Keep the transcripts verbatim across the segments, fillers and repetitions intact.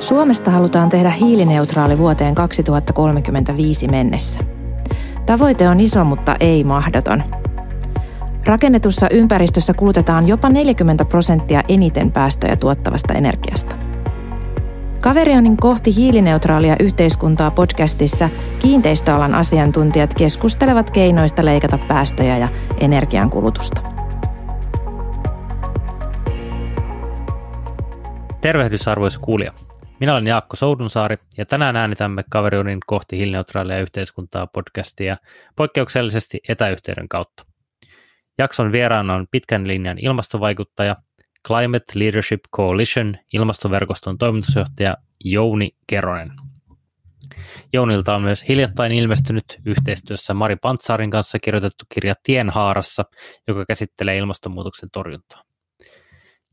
Suomesta halutaan tehdä hiilineutraali vuoteen kaksituhattakolmekymmentäviisi mennessä. Tavoite on iso, mutta ei mahdoton. Rakennetussa ympäristössä kulutetaan jopa neljäkymmentä prosenttia eniten päästöjä tuottavasta energiasta. Caverionin kohti hiilineutraalia yhteiskuntaa -podcastissa kiinteistöalan asiantuntijat keskustelevat keinoista leikata päästöjä ja energiankulutusta. Tervehdys arvoisa kuulija. Minä olen Jaakko Soudunsaari ja tänään äänitämme Caverionin kohti hiilineutraalia yhteiskuntaa -podcastia poikkeuksellisesti etäyhteyden kautta. Jakson vieraana on pitkän linjan ilmastovaikuttaja, Climate Leadership Coalition -ilmastoverkoston toimitusjohtaja Jouni Keronen. Jounilta on myös hiljattain ilmestynyt yhteistyössä Mari Pantsaarin kanssa kirjoitettu kirja Tienhaarassa, joka käsittelee ilmastonmuutoksen torjuntaa.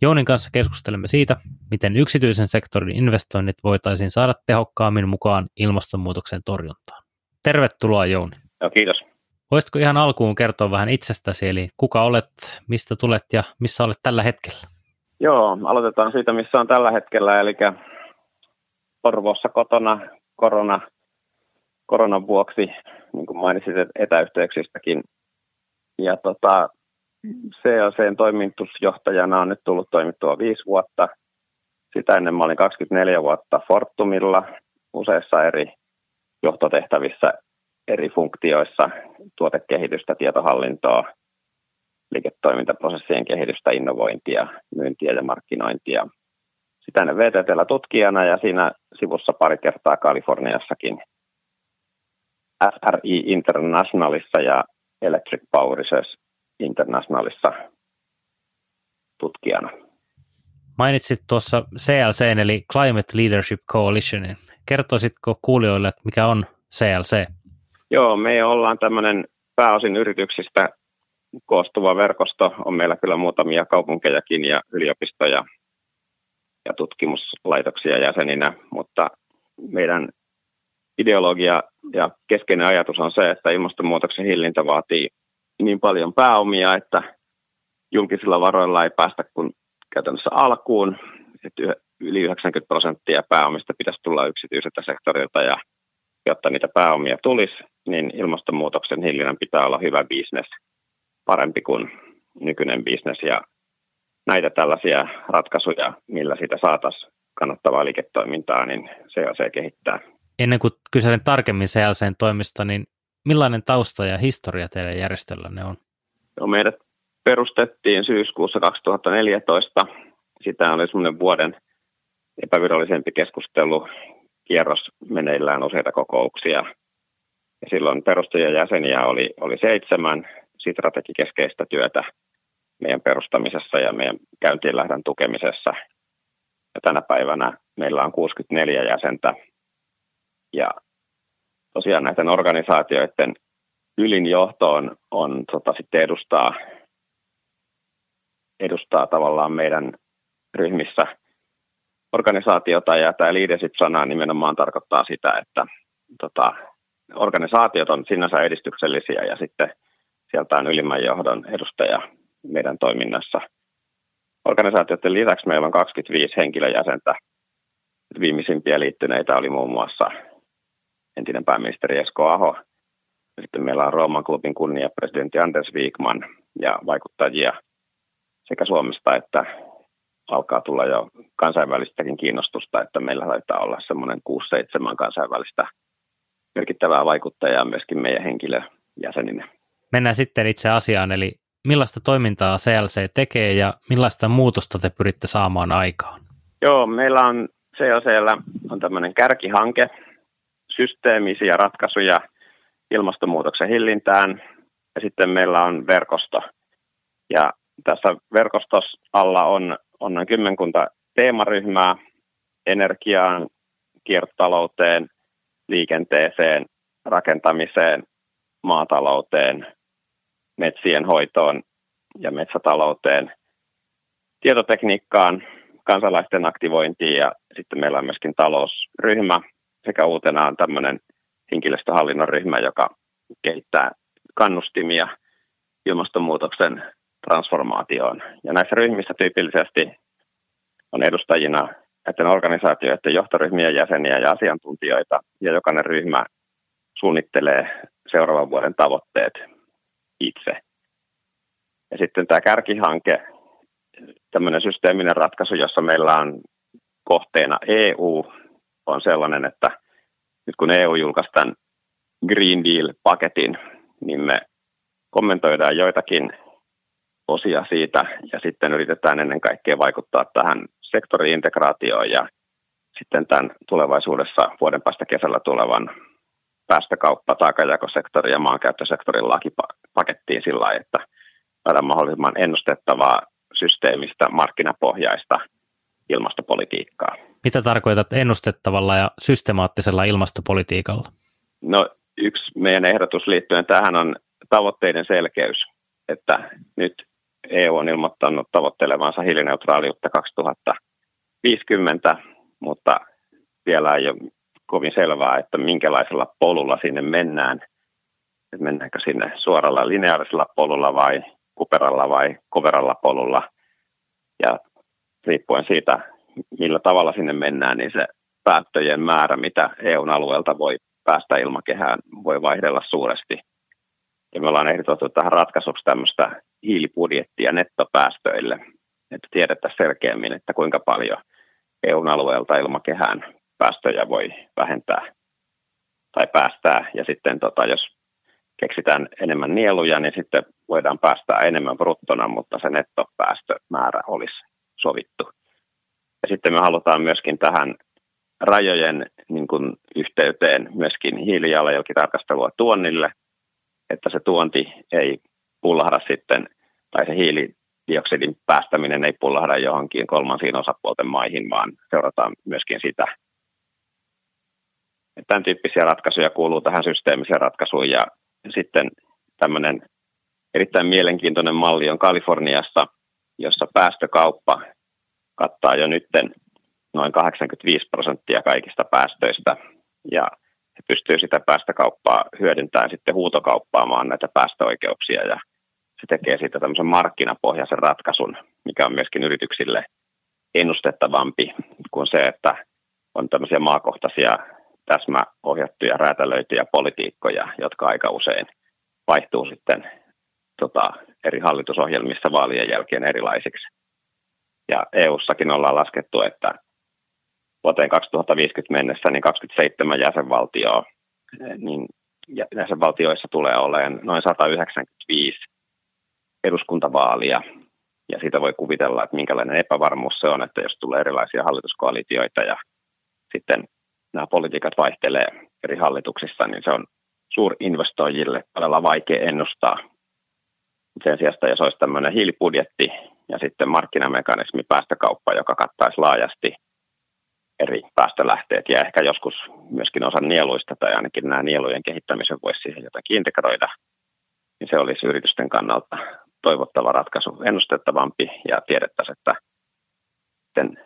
Jounin kanssa keskustelemme siitä, miten yksityisen sektorin investoinnit voitaisiin saada tehokkaammin mukaan ilmastonmuutoksen torjuntaan. Tervetuloa, Jouni. No, kiitos. Voisitko ihan alkuun kertoa vähän itsestäsi, eli kuka olet, mistä tulet ja missä olet tällä hetkellä? Joo, aloitetaan siitä, missä on tällä hetkellä, eli Porvoossa kotona korona, koronan vuoksi, niin kuin mainitsit etäyhteyksistäkin. Ja tota, C L C:n toimitusjohtajana on nyt tullut toimittua viisi vuotta. Sitä ennen mä olin kaksikymmentäneljä vuotta Fortumilla useissa eri johtotehtävissä, eri funktioissa, tuotekehitystä, tietohallintoa, liiketoimintaprosessien kehitystä, innovointia, myyntiä ja markkinointia. Sitä ennen V T T:llä tutkijana ja siinä sivussa pari kertaa Kaliforniassakin S R I Internationalissa ja Electric Power Resources Internationalissa tutkijana. Mainitsit tuossa C L C:n eli Climate Leadership Coalitionin. Kertoisitko kuulijoille, että mikä on C L C? Joo, me ollaan tämmöinen pääosin yrityksistä koostuva verkosto. On meillä kyllä muutamia kaupunkejakin ja yliopistoja ja tutkimuslaitoksia jäseninä, mutta meidän ideologia ja keskeinen ajatus on se, että ilmastonmuutoksen hillintä vaatii niin paljon pääomia, että julkisilla varoilla ei päästä kuin käytännössä alkuun. Että yli yhdeksänkymmentä prosenttia pääomista pitäisi tulla yksityiseltä sektorilta, ja jotta niitä pääomia tulisi, niin ilmastonmuutoksen hillinnän pitää olla hyvä bisnes, parempi kuin nykyinen bisnes, ja näitä tällaisia ratkaisuja, millä sitä saataisiin kannattavaa liiketoimintaa, niin C L C kehittää. Ennen kuin kyselen tarkemmin C L C:n toimista, niin millainen tausta ja historia teidän järjestöllänne on? No, meidät perustettiin syyskuussa kaksituhattaneljätoista. Sitä oli semmoinen vuoden epävirallisempi keskustelu, kierros meneillään, useita kokouksia. Ja silloin perustajajäseniä oli, oli seitsemän. Sitra teki keskeistä työtä meidän perustamisessa ja meidän käyntiin lähdön tukemisessa. Ja tänä päivänä meillä on kuusikymmentäneljä jäsentä. Ja tosiaan näiden organisaatioiden ylin johto on, on tota, sitten edustaa, edustaa tavallaan meidän ryhmissä organisaatiota, ja tämä leadership-sana nimenomaan tarkoittaa sitä, että tota, organisaatiot on sinänsä edistyksellisiä ja sitten sieltä on ylimmän johdon edustaja meidän toiminnassa. Organisaatioiden lisäksi meillä on kaksikymmentäviisi henkilöjäsentä. Viimeisimpiä liittyneitä oli muun muassa entinen pääministeri Esko Aho. Sitten meillä on Rooman klubin kunniapresidentti Anders Wigman ja vaikuttajia sekä Suomesta että alkaa tulla jo kansainvälistäkin kiinnostusta, että meillä taitaa olla semmoinen kuusi seitsemän kansainvälistä merkittävää vaikuttajaa myöskin meidän henkilöjäseninä. Mennään sitten itse asiaan, eli millaista toimintaa C L C tekee ja millaista muutosta te pyritte saamaan aikaan? Joo, meillä on C L C:llä on tämmöinen kärkihanke, systeemisiä ratkaisuja ilmastonmuutoksen hillintään, ja sitten meillä on verkosto. Ja tässä verkostossa alla on, on noin kymmenkunta teemaryhmää energiaan, kiertotalouteen, liikenteeseen, rakentamiseen, maatalouteen, metsien hoitoon ja metsätalouteen, tietotekniikkaan, kansalaisten aktivointiin, ja sitten meillä on myöskin talousryhmä sekä uutena on tämmöinen henkilöstöhallinnon ryhmä, joka kehittää kannustimia ilmastonmuutoksen transformaatioon. Ja näissä ryhmissä tyypillisesti on edustajina näiden organisaatioiden johtoryhmien jäseniä ja asiantuntijoita, ja jokainen ryhmä suunnittelee seuraavan vuoden tavoitteet itse. Ja sitten tämä kärkihanke, tämmöinen systeeminen ratkaisu, jossa meillä on kohteena E U, on sellainen, että nyt kun E U julkaisi tämän Green Deal-paketin, niin me kommentoidaan joitakin osia siitä ja sitten yritetään ennen kaikkea vaikuttaa tähän sektoriintegraatioon ja sitten tämän tulevaisuudessa vuoden päästä kesällä tulevan päästökauppa-, taakanjakosektori ja maankäyttösektorin lakipakettiin sillä lailla, että saadaan mahdollisimman ennustettavaa systeemistä markkinapohjaista ilmastopolitiikkaa. Mitä tarkoitat ennustettavalla ja systemaattisella ilmastopolitiikalla? No yksi meidän ehdotus liittyen tähän on tavoitteiden selkeys, että nyt E U on ilmoittanut tavoittelevansa hiilineutraaliutta kaksituhattaviisikymmentä, mutta vielä ei ole kovin selvää, että minkälaisella polulla sinne mennään. Että mennäänkö sinne suoralla lineaarisella polulla vai kuperalla vai koveralla polulla. Ja riippuen siitä, millä tavalla sinne mennään, niin se päästöjen määrä, mitä E U:n alueelta voi päästä ilmakehään, voi vaihdella suuresti. Ja me ollaan ehdotettu tähän ratkaisuksi tämmöistä hiilibudjettia nettopäästöille, että tiedettäisiin selkeämmin, että kuinka paljon E U:n alueelta ilmakehään päästöjä voi vähentää tai päästää. Ja sitten tota, jos keksitään enemmän nieluja, niin sitten voidaan päästää enemmän bruttona, mutta se nettopäästömäärä olisi sovittu. Ja sitten me halutaan myöskin tähän rajojen niin kuin yhteyteen myöskin hiilijalanjälkitarkastelua tuonnille, että se tuonti ei pullahda sitten, tai se hiilidioksidin päästäminen ei pullahda johonkin kolmansiin osapuolten maihin, vaan seurataan myöskin sitä. Ja tämän tyyppisiä ratkaisuja kuuluu tähän systeemiseen ratkaisuun, ja sitten tämmöinen erittäin mielenkiintoinen malli on Kaliforniassa, jossa päästökauppa kattaa jo nytten noin kahdeksankymmentäviisi prosenttia kaikista päästöistä, ja he pystyvät sitä päästökauppaa hyödyntämään sitten huutokauppaamaan näitä päästöoikeuksia, ja se tekee siitä tämmöisen markkinapohjaisen ratkaisun, mikä on myöskin yrityksille ennustettavampi kuin se, että on tämmöisiä maakohtaisia täsmäohjattuja, räätälöityjä politiikkoja, jotka aika usein vaihtuu sitten tota, eri hallitusohjelmissa vaalien jälkeen erilaisiksi. Ja E U:ssakin ollaan laskettu, että vuoteen kaksituhattaviisikymmentä mennessä niin kaksikymmentäseitsemän jäsenvaltioa, niin jäsenvaltioissa tulee olemaan noin sata yhdeksänkymmentäviisi eduskuntavaalia. Ja siitä voi kuvitella, että minkälainen epävarmuus se on, että jos tulee erilaisia hallituskoalitioita ja sitten nämä politiikat vaihtelee eri hallituksissa, niin se on suurinvestoijille todella vaikea ennustaa. Sen sijaan, jos olisi tämmöinen hiilibudjetti ja sitten markkinamekanismi, päästökauppa, joka kattaisi laajasti eri päästölähteet ja ehkä joskus myöskin osa nieluista, tai ainakin nämä nielujen kehittämisen voisi siihen jotakin integroida, niin se olisi yritysten kannalta toivottava ratkaisu, ennustettavampi, ja tiedettäisiin, että sitten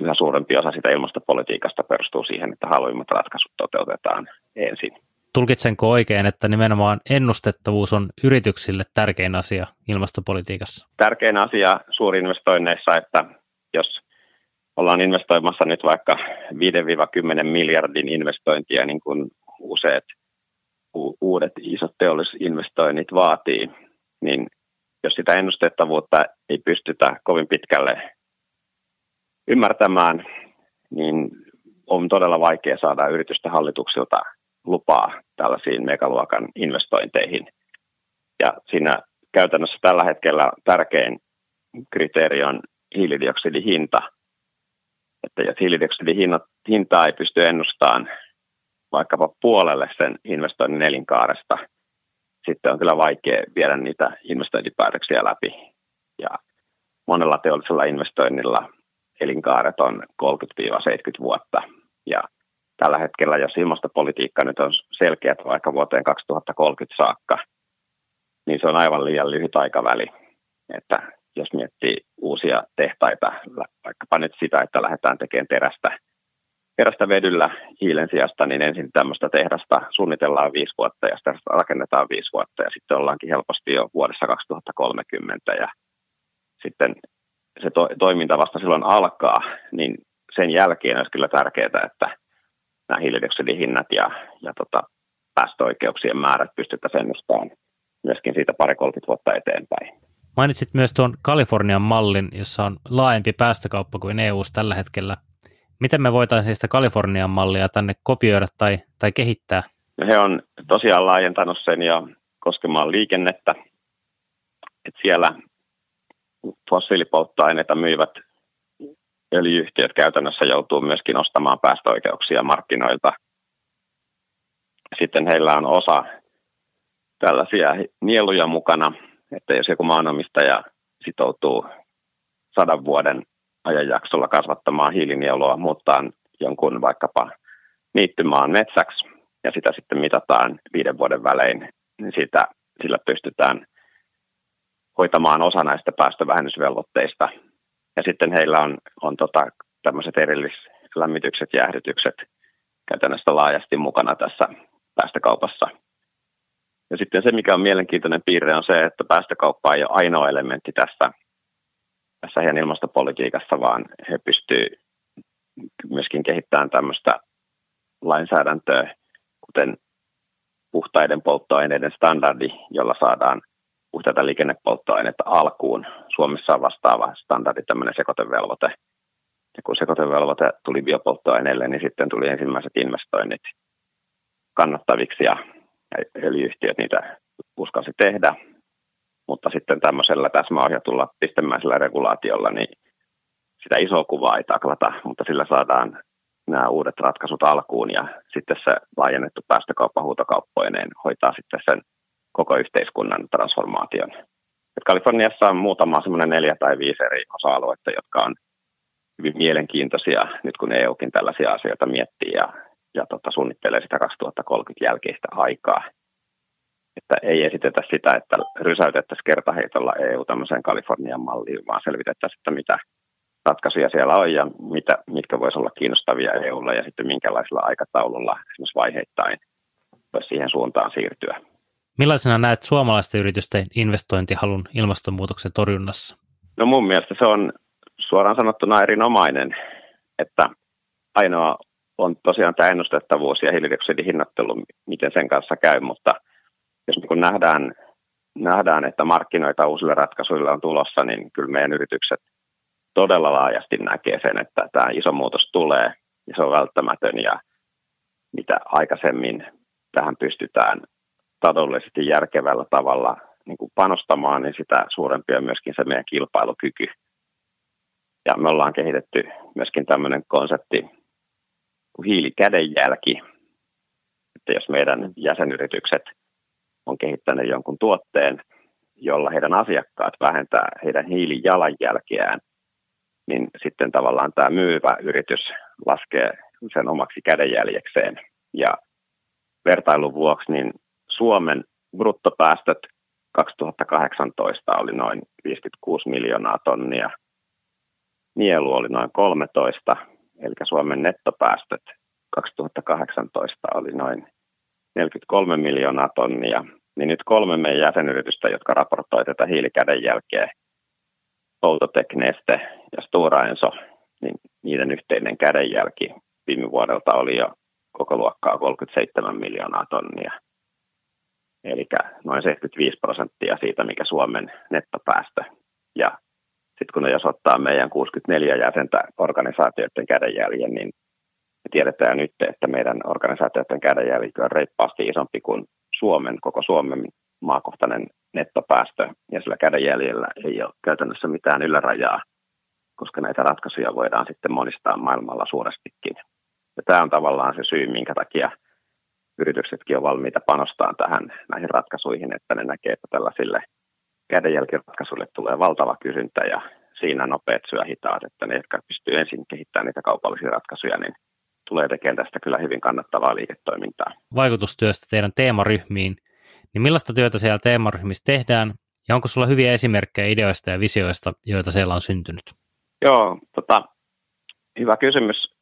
yhä suurempi osa sitä ilmastopolitiikasta perustuu siihen, että haluimmat ratkaisut toteutetaan ensin. Tulkitsenko oikein, että nimenomaan ennustettavuus on yrityksille tärkein asia ilmastopolitiikassa? Tärkein asia suurinvestoinneissa, että jos ollaan investoimassa nyt vaikka viidestä kymmeneen miljardin investointia, niin kuin useat u- uudet isot teollisinvestoinnit vaatii, niin jos sitä ennustettavuutta ei pystytä kovin pitkälle ymmärtämään, niin on todella vaikea saada yritystä hallituksilta lupaa tällaisiin megaluokan investointeihin. Ja siinä käytännössä tällä hetkellä tärkein kriteeri on hiilidioksidihinta. Että jos hiilidioksidihintaa ei pysty ennustamaan vaikkapa puolelle sen investoinnin elinkaaresta, sitten on kyllä vaikea viedä niitä investointipäätöksiä läpi. Ja monella teollisella investoinnilla elinkaaret on kolmekymmentä seitsemänkymmentä vuotta, ja tällä hetkellä, jos ilmastopolitiikka nyt on selkeä vaikka vuoteen kaksituhattakolmekymmentä saakka, niin se on aivan liian lyhyt aikaväli, että jos miettii uusia tehtaita, vaikkapa nyt sitä, että lähdetään tekemään terästä perästä vedyllä hiilen sijasta, niin ensin tämmöistä tehdasta suunnitellaan viisi vuotta ja sitä rakennetaan viisi vuotta ja sitten ollaankin helposti jo vuodessa kaksituhattakolmekymmentä ja sitten se to- toiminta vasta silloin alkaa, niin sen jälkeen olisi kyllä tärkeää, että nämä hiilidioksidihinnat ja, ja tota, päästöoikeuksien määrät pystyttäisiin ennustamaan myöskin siitä pari-kolmekymmentä vuotta eteenpäin. Mainitsit myös tuon Kalifornian mallin, jossa on laajempi päästökauppa kuin E U:ssa tällä hetkellä. Miten me voitaisiin sitä Kalifornian mallia tänne kopioida tai, tai kehittää? He on tosiaan laajentanut sen ja koskemaan liikennettä. Et siellä fossiilipolttoaineita myyvät öljyyhtiöt käytännössä joutuu myöskin ostamaan päästöoikeuksia markkinoilta. Sitten heillä on osa tällaisia nieluja mukana, että jos joku maanomistaja sitoutuu sadan vuoden ajanjaksolla kasvattamaan hiilinielua, muuttaa jonkun vaikkapa niittymaan metsäksi ja sitä sitten mitataan viiden vuoden välein, niin sitä, sillä pystytään hoitamaan osa näistä päästövähennysvelvoitteista. Ja sitten heillä on, on tota, tämmöiset erillislämmitykset ja jäähdytykset käytännössä laajasti mukana tässä päästökaupassa. Ja sitten se, mikä on mielenkiintoinen piirre, on se, että päästökauppa ei ole ainoa elementti tässä, tässä heidän ilmastopolitiikassa, vaan he pystyvät myöskin kehittämään tämmöistä lainsäädäntöä, kuten puhtaiden polttoaineiden standardi, jolla saadaan puhtaita liikennepolttoainetta alkuun. Suomessa on vastaava standardi, tämmöinen sekoitevelvoite. Ja kun sekoitevelvoite tuli biopolttoaineille, niin sitten tuli ensimmäiset investoinnit kannattaviksi ja öljyyhtiöt niitä uskalsi tehdä. Mutta sitten tämmöisellä täsmäohjatulla pistemäisellä regulaatiolla, niin sitä isoa kuvaa ei taklata, mutta sillä saadaan nämä uudet ratkaisut alkuun ja sitten se laajennettu päästökauppa huutokauppoineen hoitaa sitten sen koko yhteiskunnan transformaation. Et Kaliforniassa on muutama semmoinen neljä tai viisi eri osa-aluetta, jotka on hyvin mielenkiintoisia nyt kun E U:kin tällaisia asioita miettii ja, ja tota, suunnittelee sitä kaksituhattakolmekymmentä jälkeistä aikaa. Että ei esitetä sitä, että rysäytettäisiin kertaheitolla E U tämmöiseen Kalifornian malliin, vaan selvitettäisiin, että mitä ratkaisuja siellä on ja mitä, mitkä voisivat olla kiinnostavia E U:lla ja sitten minkälaisella aikataululla esimerkiksi vaiheittain voisi siihen suuntaan siirtyä. Millaisena näet suomalaisten yritysten investointihalun ilmastonmuutoksen torjunnassa? No mun mielestä se on suoraan sanottuna erinomainen, että ainoa on tosiaan tämä ennustettavuus ja hiilidioksidihinnoittelu, miten sen kanssa käy, mutta jos niin kun nähdään, nähdään, että markkinoita uusille ratkaisuille on tulossa, niin kyllä meidän yritykset todella laajasti näkee sen, että tämä iso muutos tulee ja se on välttämätön ja mitä aikaisemmin tähän pystytään taloudellisesti järkevällä tavalla niin kuin panostamaan, niin sitä suurempia myöskin se meidän kilpailukyky. Ja me ollaan kehitetty myöskin tämmöinen konsepti kuin hiilikädenjälki, että jos meidän jäsenyritykset on kehittänyt jonkun tuotteen, jolla heidän asiakkaat vähentää heidän hiilijalanjälkeään, niin sitten tavallaan tämä myyvä yritys laskee sen omaksi kädenjäljekseen. Ja vertailun vuoksi, niin Suomen bruttopäästöt kaksituhattakahdeksantoista oli noin viisikymmentäkuusi miljoonaa tonnia, nielu oli noin kolmetoista, eli Suomen nettopäästöt kaksituhattakahdeksantoista oli noin neljäkymmentäkolme miljoonaa tonnia, niin nyt kolme meidän jäsenyritystä, jotka raportoi tätä hiilikädenjälkeä, Outotec, Neste ja Stora Enso, niin niiden yhteinen kädenjälki viime vuodelta oli jo koko luokkaa kolmekymmentäseitsemän miljoonaa tonnia. Eli noin seitsemänkymmentäviisi prosenttia siitä, mikä Suomen nettopäästö. Ja sitten kun jos ottaa meidän kuusikymmentäneljä jäsentä organisaatioiden kädenjäljen, niin me tiedetään nyt, että meidän organisaatioiden kädenjälki on reippaasti isompi kuin Suomen, koko Suomen maakohtainen nettopäästö. Ja sillä kädenjäljellä ei ole käytännössä mitään ylärajaa, koska näitä ratkaisuja voidaan sitten monistaa maailmalla suurestikin. Ja tämä on tavallaan se syy, minkä takia yrityksetkin on valmiita panostaa tähän näihin ratkaisuihin, että ne näkee, että tällaisille kädenjälkiratkaisuille tulee valtava kysyntä ja siinä nopeat syö hitaat, että ne, jotka pystyy ensin kehittämään niitä kaupallisia ratkaisuja, niin tulee tekemään tästä kyllä hyvin kannattavaa liiketoimintaa. Vaikutustyöstä teidän teemaryhmiin, niin millaista työtä siellä teemaryhmissä tehdään ja onko sulla hyviä esimerkkejä ideoista ja visioista, joita siellä on syntynyt? Joo, tota, hyvä kysymys.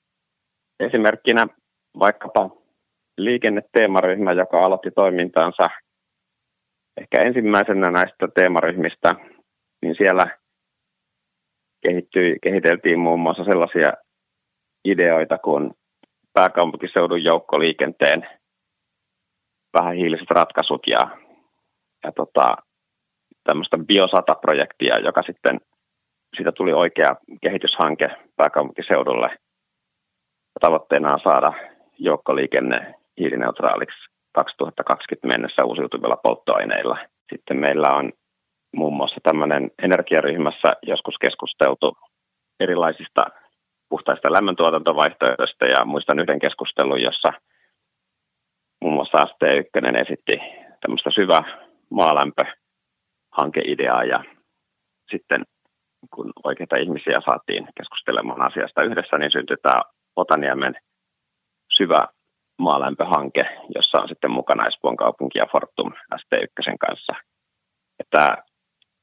Esimerkkinä vaikkapa liikenneteemaryhmä, joka aloitti toimintaansa ehkä ensimmäisenä näistä teemaryhmistä, niin siellä kehittyi, kehiteltiin muun muassa sellaisia ideoita kuin pääkaupunkiseudun joukkoliikenteen vähähiiliset ratkaisut ja, ja tota, tämmöistä BioSata-projektia, joka sitten siitä tuli oikea kehityshanke pääkaupunkiseudulle. Tavoitteena on saada joukkoliikenne hiilineutraaliksi kaksituhattakaksikymmentä mennessä uusiutuvilla polttoaineilla. Sitten meillä on muun muassa tämmöinen energiaryhmässä joskus keskusteltu erilaisista puhtaista lämmöntuotantovaihtoehdoista ja muistan yhden keskustelun, jossa muun muassa S T yksi esitti tämmöistä syvä maalämpöhankeideaa ja sitten kun oikeita ihmisiä saatiin keskustelemaan asiasta yhdessä, niin syntyi tämä Otaniemen syvä maalämpöhanke, jossa on sitten mukana Espoon kaupunki ja Fortum S T yksi kanssa. Että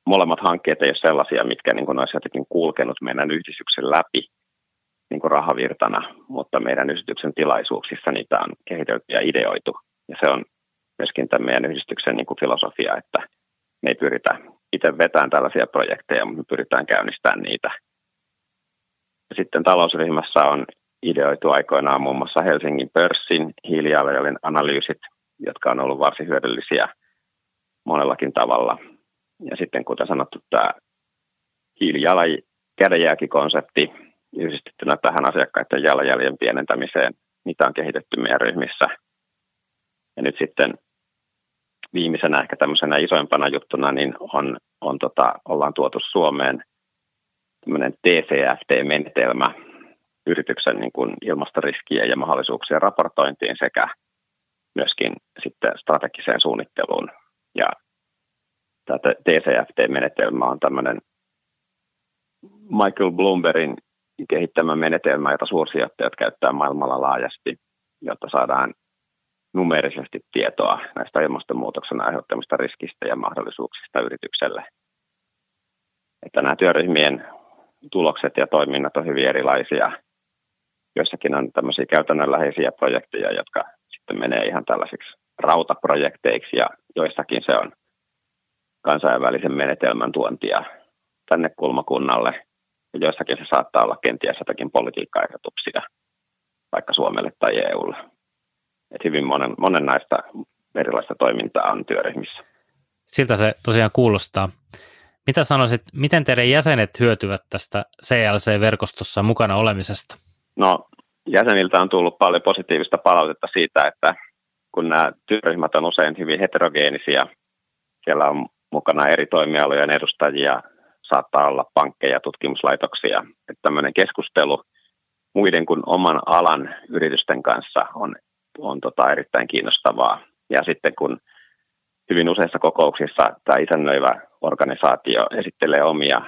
molemmat hankkeet ei ole sellaisia, mitkä niin olisi jotenkin kulkenut meidän yhdistyksen läpi niin kuin rahavirtana, mutta meidän yhdistyksen tilaisuuksissa niitä on kehitelty ja ideoitu. Ja se on myöskin tämän meidän yhdistyksen niin kuin filosofia, että me ei pyritä itse vetämään tällaisia projekteja, mutta me pyritään käynnistämään niitä. Ja sitten talousryhmässä on ideoitu aikoinaan muun muassa Helsingin pörssin hiilijalanjäljen analyysit, jotka on ollut varsin hyödyllisiä monellakin tavalla. Ja sitten kuten sanottu, tämä hiilijalanjälkikonsepti yhdistettynä tähän asiakkaiden jalanjäljen pienentämiseen, mitä on kehitetty meidän ryhmissä. Ja nyt sitten viimeisenä ehkä tämmöisenä isoimpana juttuna niin on, on tota, ollaan tuotu Suomeen tämmöinen T C F D-menetelmä yrityksen niin kuin ilmastoriskien ja mahdollisuuksien raportointiin sekä myöskin sitten strategiseen suunnitteluun. Ja tämä T C F D-menetelmä on tämmöinen Michael Bloombergin kehittämä menetelmä, jota suursijoittajat käyttää maailmalla laajasti, jotta saadaan numeerisesti tietoa näistä ilmastonmuutoksen aiheuttamista riskistä ja mahdollisuuksista yritykselle. Että nämä työryhmien tulokset ja toiminnat on hyvin erilaisia. Joissakin on tämmöisiä käytännönläheisiä projekteja, jotka sitten menee ihan tällaisiksi rautaprojekteiksi ja joissakin se on kansainvälisen menetelmän tuontia tänne kulmakunnalle. Ja joissakin se saattaa olla kenties jotakin politiikkaehdotuksia vaikka Suomelle tai E U:lle. Et hyvin monen, monenlaista erilaista toimintaa on työryhmissä. Siltä se tosiaan kuulostaa. Mitä sanoisit, miten teidän jäsenet hyötyvät tästä C L C-verkostossa mukana olemisesta? No, jäseniltä on tullut paljon positiivista palautetta siitä, että kun nämä työryhmät on usein hyvin heterogeenisia, siellä on mukana eri toimialojen edustajia, saattaa olla pankkeja, tutkimuslaitoksia, että tämmöinen keskustelu muiden kuin oman alan yritysten kanssa on, on tota erittäin kiinnostavaa. Ja sitten kun hyvin useissa kokouksissa tämä isännöivä organisaatio esittelee omia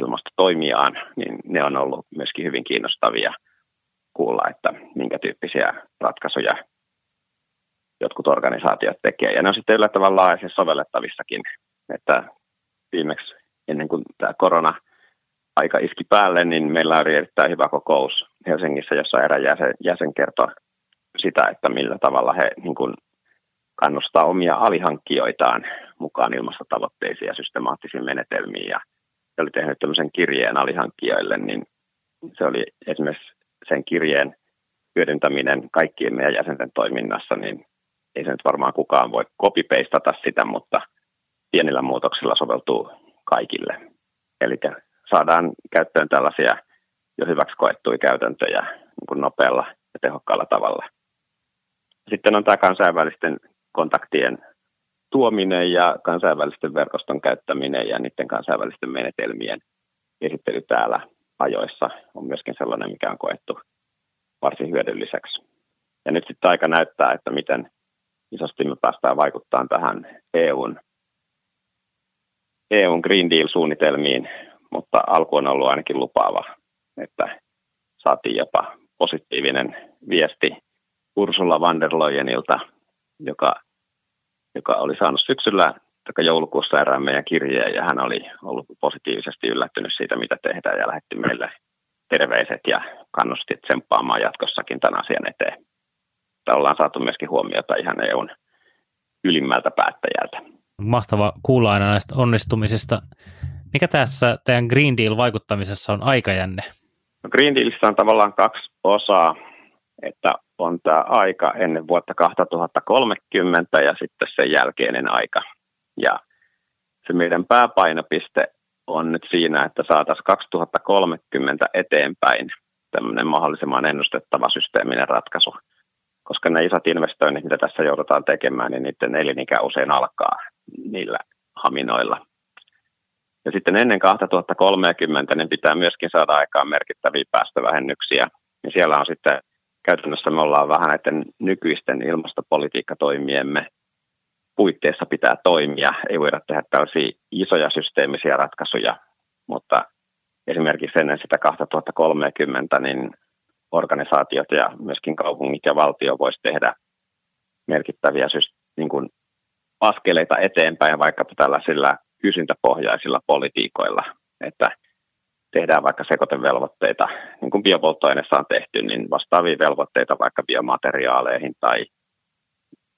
ilmastotoimiaan, niin ne on ollut myöskin hyvin kiinnostavia kuulla, että minkä tyyppisiä ratkaisuja jotkut organisaatiot tekee. Ja ne on sitten yllättävän laajasti sovellettavissakin, että viimeksi ennen kuin tämä korona-aika iski päälle, niin meillä oli erittäin hyvä kokous Helsingissä, jossa erä jäsen, jäsen kertoi sitä, että millä tavalla he niin kuin kannustaa omia alihankkijoitaan mukaan ilmastotavoitteisiin ja systemaattisiin menetelmiin. Ja oli tehnyt tämmöisen kirjeen alihankkijoille, niin se oli esimerkiksi sen kirjeen hyödyntäminen kaikkien meidän jäsenten toiminnassa, niin ei se nyt varmaan kukaan voi copy-pastata sitä, mutta pienillä muutoksilla soveltuu kaikille. Eli saadaan käyttöön tällaisia jo hyväksi koettuja käytäntöjä niin kuin nopealla ja tehokkaalla tavalla. Sitten on tämä kansainvälisten kontaktien tuominen ja kansainvälisten verkoston käyttäminen ja niiden kansainvälisten menetelmien esittely täällä ajoissa on myöskin sellainen, mikä on koettu varsin hyödylliseksi. Ja nyt sitten aika näyttää, että miten isosti me päästään vaikuttamaan tähän E U:n, E U:n Green Deal-suunnitelmiin, mutta alku on ollut ainakin lupaava, että saatiin jopa positiivinen viesti Ursula von der Leyenilta, joka, joka oli saanut syksyllä tai joulukuussa erään meidän kirjeen, ja hän oli ollut positiivisesti yllättynyt siitä, mitä tehdään, ja lähetti meille terveiset ja kannustit tsemppaamaan jatkossakin tämän asian eteen. Tämä ollaan saatu myöskin huomiota ihan E U:n ylimmältä päättäjältä. Mahtava kuulla aina näistä onnistumisista. Mikä tässä teidän Green Deal-vaikuttamisessa on aikajänne? No Green Dealissa on tavallaan kaksi osaa, että on tämä aika ennen vuotta kaksituhattakolmekymmentä ja sitten sen jälkeinen aika. Ja se meidän pääpainopiste on nyt siinä, että saataisiin kaksituhattakolmekymmentä eteenpäin tämmöinen mahdollisimman ennustettava systeeminen ratkaisu. Koska ne isot investoinnit, mitä tässä joudutaan tekemään, niin niiden elinikä usein alkaa niillä haminoilla. Ja sitten ennen kaksituhattakolmekymmentä niin pitää myöskin saada aikaan merkittäviä päästövähennyksiä. Ja siellä on sitten käytännössä me ollaan vähän näiden nykyisten ilmastopolitiikkatoimiemme puitteissa pitää toimia. Ei voida tehdä tällaisia isoja systeemisiä ratkaisuja, mutta esimerkiksi ennen sitä kaksituhattakolmekymmentä niin organisaatiot ja myöskin kaupungit ja valtio voisi tehdä merkittäviä niin kuin askeleita eteenpäin vaikkapa tällaisilla kysyntäpohjaisilla politiikoilla, että tehdään vaikka sekoitevelvoitteita, niin kuin biopolttoaineessa on tehty, niin vastaavia velvoitteita vaikka biomateriaaleihin tai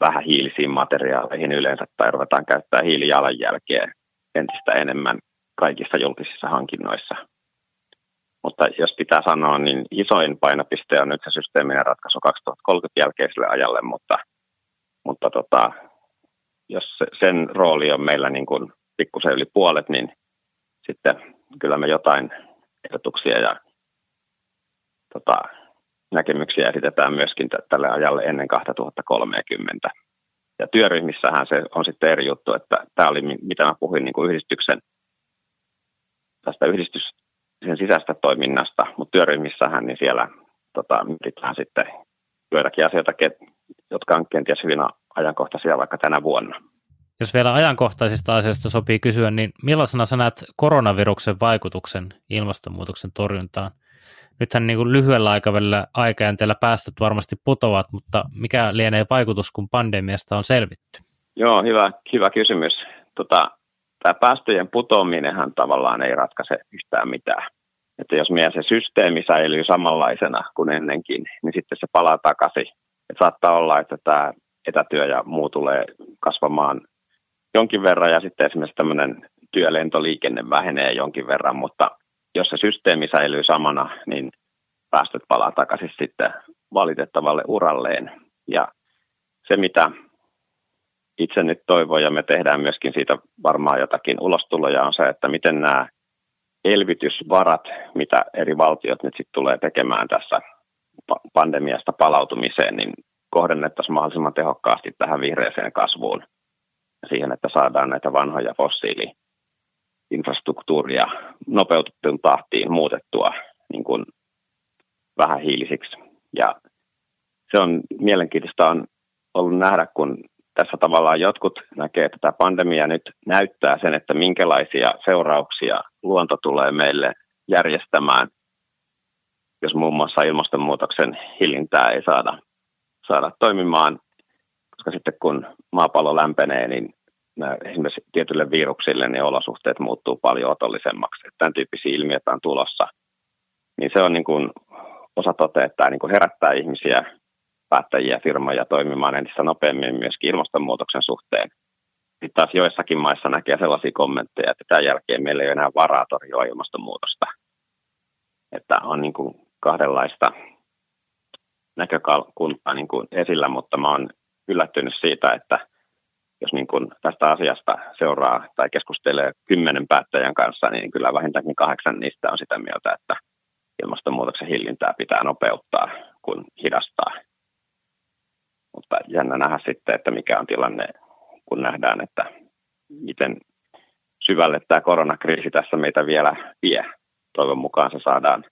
vähähiilisiin materiaaleihin yleensä, tai ruvetaan käyttää hiilijalanjälkeä entistä enemmän kaikissa julkisissa hankinnoissa. Mutta jos pitää sanoa, niin isoin painopiste on nyt se systeeminen ratkaisu kaksituhattakolmekymmentä jälkeiselle ajalle, mutta, mutta tota, jos sen rooli on meillä niin kuin pikkusen yli puolet, niin sitten kyllä me jotain ehdotuksia ja tota, näkemyksiä esitetään myöskin tälle ajalle ennen kaksituhattakolmekymmentä. Ja työryhmissähän se on sitten eri juttu, että tämä oli mitä mä puhuin niin kuin yhdistyksen tästä yhdistys sen sisäistä toiminnasta, mutta työryhmissähän niin siellä tota, mietitään sitten joitakin asioita, jotka on kenties hyvin ajankohtaisia vaikka tänä vuonna. Jos vielä ajankohtaisista asioista sopii kysyä, niin millaisena sä näet koronaviruksen vaikutuksen ilmastonmuutoksen torjuntaan? Nythän niin kuin lyhyellä aikavälillä aikajänteellä päästöt varmasti putoavat, mutta mikä lienee vaikutus, kun pandemiasta on selvitty? Joo, hyvä, hyvä kysymys. Tota, Tämä päästöjen putoaminenhan tavallaan ei ratkaise yhtään mitään. Että jos meidän se systeemi säilyy samanlaisena kuin ennenkin, niin sitten se palaa takaisin. Että saattaa olla, että tämä etätyö ja muu tulee kasvamaan jonkin verran ja sitten esimerkiksi tämmöinen työlentoliikenne vähenee jonkin verran, mutta jos se systeemi säilyy samana, niin päästöt palaa takaisin sitten valitettavalle uralleen. Ja se, mitä itse nyt toivon, ja me tehdään myöskin siitä varmaan jotakin ulostuloja, on se, että miten nämä elvytysvarat, mitä eri valtiot nyt sitten tulee tekemään tässä pandemiasta palautumiseen, niin kohdennettaisiin mahdollisimman tehokkaasti tähän vihreäseen kasvuun ja siihen, että saadaan näitä vanhoja fossiili-infrastruktuuria nopeutettuun tahtiin muutettua niin kuin vähän hiilisiksi. Ja se on mielenkiintoista on ollut nähdä, kun tässä tavallaan jotkut näkee, että tämä pandemia nyt näyttää sen, että minkälaisia seurauksia luonto tulee meille järjestämään, jos muun muassa ilmastonmuutoksen hillintää ei saada, saada toimimaan, koska sitten kun maapallo lämpenee, niin esimerkiksi tietyille viruksille niin olosuhteet muuttuu paljon otollisemmaksi. Tämän tyyppisiä ilmiöitä on tulossa. Niin se on niin kuin osa totea, että tämä niin kuin herättää ihmisiä, päättäjiä, firmoja toimimaan entistä nopeammin myöskin ilmastonmuutoksen suhteen. Sitten taas joissakin maissa näkee sellaisia kommentteja, että tämän jälkeen meillä ei ole enää varaa torjua ilmastonmuutosta. Että on niin kuin kahdenlaista näkökulmaa niin kuin esillä, mutta mä oon yllättynyt siitä, että jos niin kuin tästä asiasta seuraa tai keskustelee kymmenen päättäjän kanssa, niin kyllä vähintäänkin kahdeksan niistä on sitä mieltä, että ilmastonmuutoksen hillintää pitää nopeuttaa kuin hidastaa. Mutta jännä nähdä sitten, että mikä on tilanne, kun nähdään, että miten syvälle tämä koronakriisi tässä meitä vielä vie. Toivon mukaan se saadaan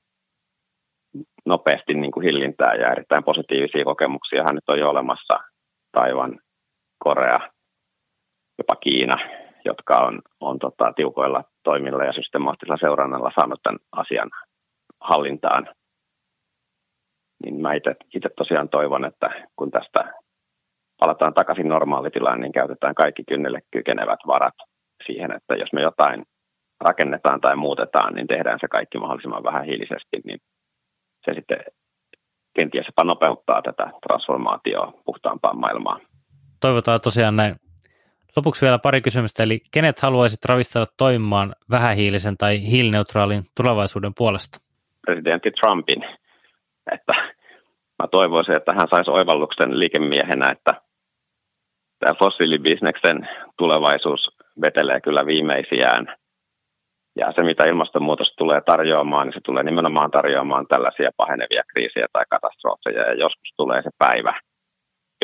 nopeasti niin kuin hillintää ja erittäin positiivisia kokemuksiahan nyt on jo olemassa. Taiwan, Korea, jopa Kiina, jotka on, on tota, tiukoilla toimilla ja systemaattisella seurannalla saanut tämän asian hallintaan. Niin mä itse tosiaan toivon, että kun tästä palataan takaisin normaalitilaan, niin käytetään kaikki kynnelle kykenevät varat siihen, että jos me jotain rakennetaan tai muutetaan, niin tehdään se kaikki mahdollisimman vähän hiilisesti, niin se sitten kenties jopa nopeuttaa tätä transformaatiota puhtaampaan maailmaan. Toivotaan tosiaan näin. Lopuksi vielä pari kysymystä, eli kenet haluaisit ravistella toimimaan vähähiilisen tai hiilineutraalin tulevaisuuden puolesta? Presidentti Trumpin. Että mä toivoisin, että hän saisi oivalluksen liikemiehenä, että tämä fossiilibisneksen tulevaisuus vetelee kyllä viimeisiään. Ja se, mitä ilmastonmuutos tulee tarjoamaan, niin se tulee nimenomaan tarjoamaan tällaisia pahenevia kriisejä tai katastrofeja. Ja joskus tulee se päivä,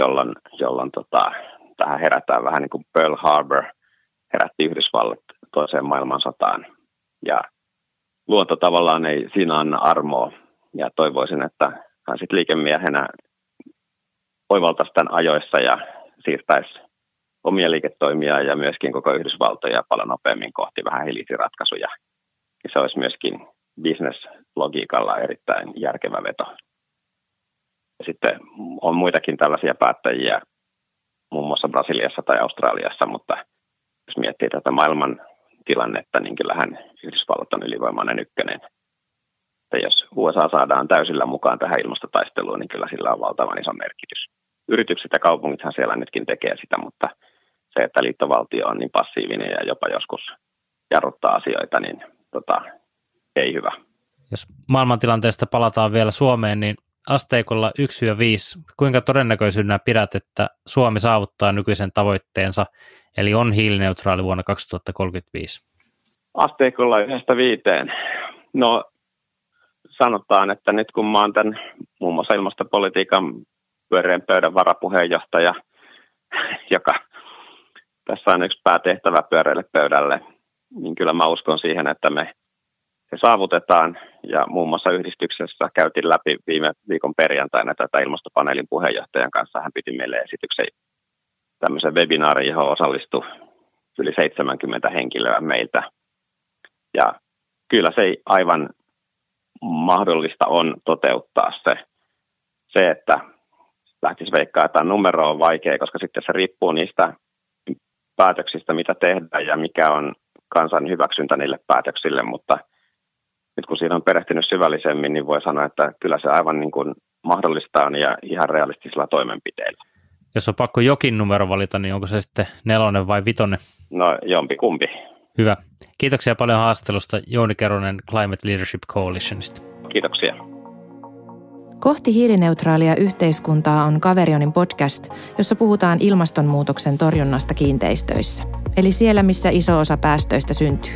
jolloin, jolloin tota, tähän herätään vähän niin kuin Pearl Harbor herätti Yhdysvallat toiseen maailmansotaan. Ja luonto tavallaan ei siinä anna armoa. Ja toivoisin, että hän sitten liikemiehenä oivaltaisi tämän ajoissa ja siirtäisi omia liiketoimia ja myöskin koko Yhdysvaltoja paljon nopeammin kohti vähän hiilisiä ratkaisuja. Se olisi myöskin business-logiikalla erittäin järkevä veto. Ja sitten on muitakin tällaisia päättäjiä, muun muassa Brasiliassa tai Australiassa, mutta jos miettii tätä maailman tilannetta, niin kyllähän Yhdysvallat on ylivoimainen ykkönen. Ja jos U S A saadaan täysillä mukaan tähän ilmastotaisteluun, niin kyllä sillä on valtavan iso merkitys. Yritykset ja kaupungithan siellä nytkin tekee sitä, mutta se, että liittovaltio on niin passiivinen ja jopa joskus jarruttaa asioita, niin tota, ei hyvä. Jos maailmantilanteesta palataan vielä Suomeen, niin asteikolla yksi viisi, kuinka todennäköisyydenä pidät, että Suomi saavuttaa nykyisen tavoitteensa, eli on hiilineutraali vuonna kaksituhattakolmekymmentäviisi? Asteikolla yhdestä viiteen. No sanotaan, että nyt kun mä oon tämän muun muassa ilmastopolitiikan pyöreän pöydän varapuheenjohtaja, joka tässä on yksi päätehtävä pyöreälle pöydälle, niin kyllä mä uskon siihen, että me se saavutetaan. Ja muun muassa yhdistyksessä käytiin läpi viime viikon perjantaina tätä ilmastopaneelin puheenjohtajan kanssa. Hän piti meille esityksen tämmöisen webinaarin, johon osallistui yli seitsemänkymmentä henkilöä meiltä. Ja kyllä se ei aivan mahdollista on toteuttaa se, se että lähtisi veikkaa, että numero on vaikea, koska sitten se riippuu niistä päätöksistä, mitä tehdään ja mikä on kansan hyväksyntä niille päätöksille, mutta nyt kun siinä on perehtynyt syvällisemmin, niin voi sanoa, että kyllä se aivan niin kuin mahdollista on ja ihan realistisilla toimenpiteillä. Jos on pakko jokin numero valita, niin onko se sitten nelonen vai vitonen? No jompi kumpi. Hyvä. Kiitoksia paljon haastattelusta, Jouni Keronen Climate Leadership Coalitionista. Kiitoksia. Kohti hiilineutraalia yhteiskuntaa on Caverionin podcast, jossa puhutaan ilmastonmuutoksen torjunnasta kiinteistöissä, eli siellä, missä iso osa päästöistä syntyy.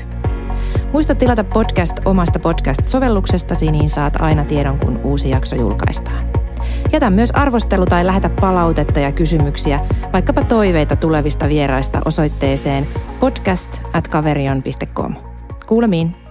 Muista tilata podcast omasta podcast-sovelluksestasi, niin saat aina tiedon, kun uusi jakso julkaistaan. Jätä myös arvostelu tai lähetä palautetta ja kysymyksiä, vaikkapa toiveita tulevista vieraista osoitteeseen podcast at caverion dot com. Kuulemiin!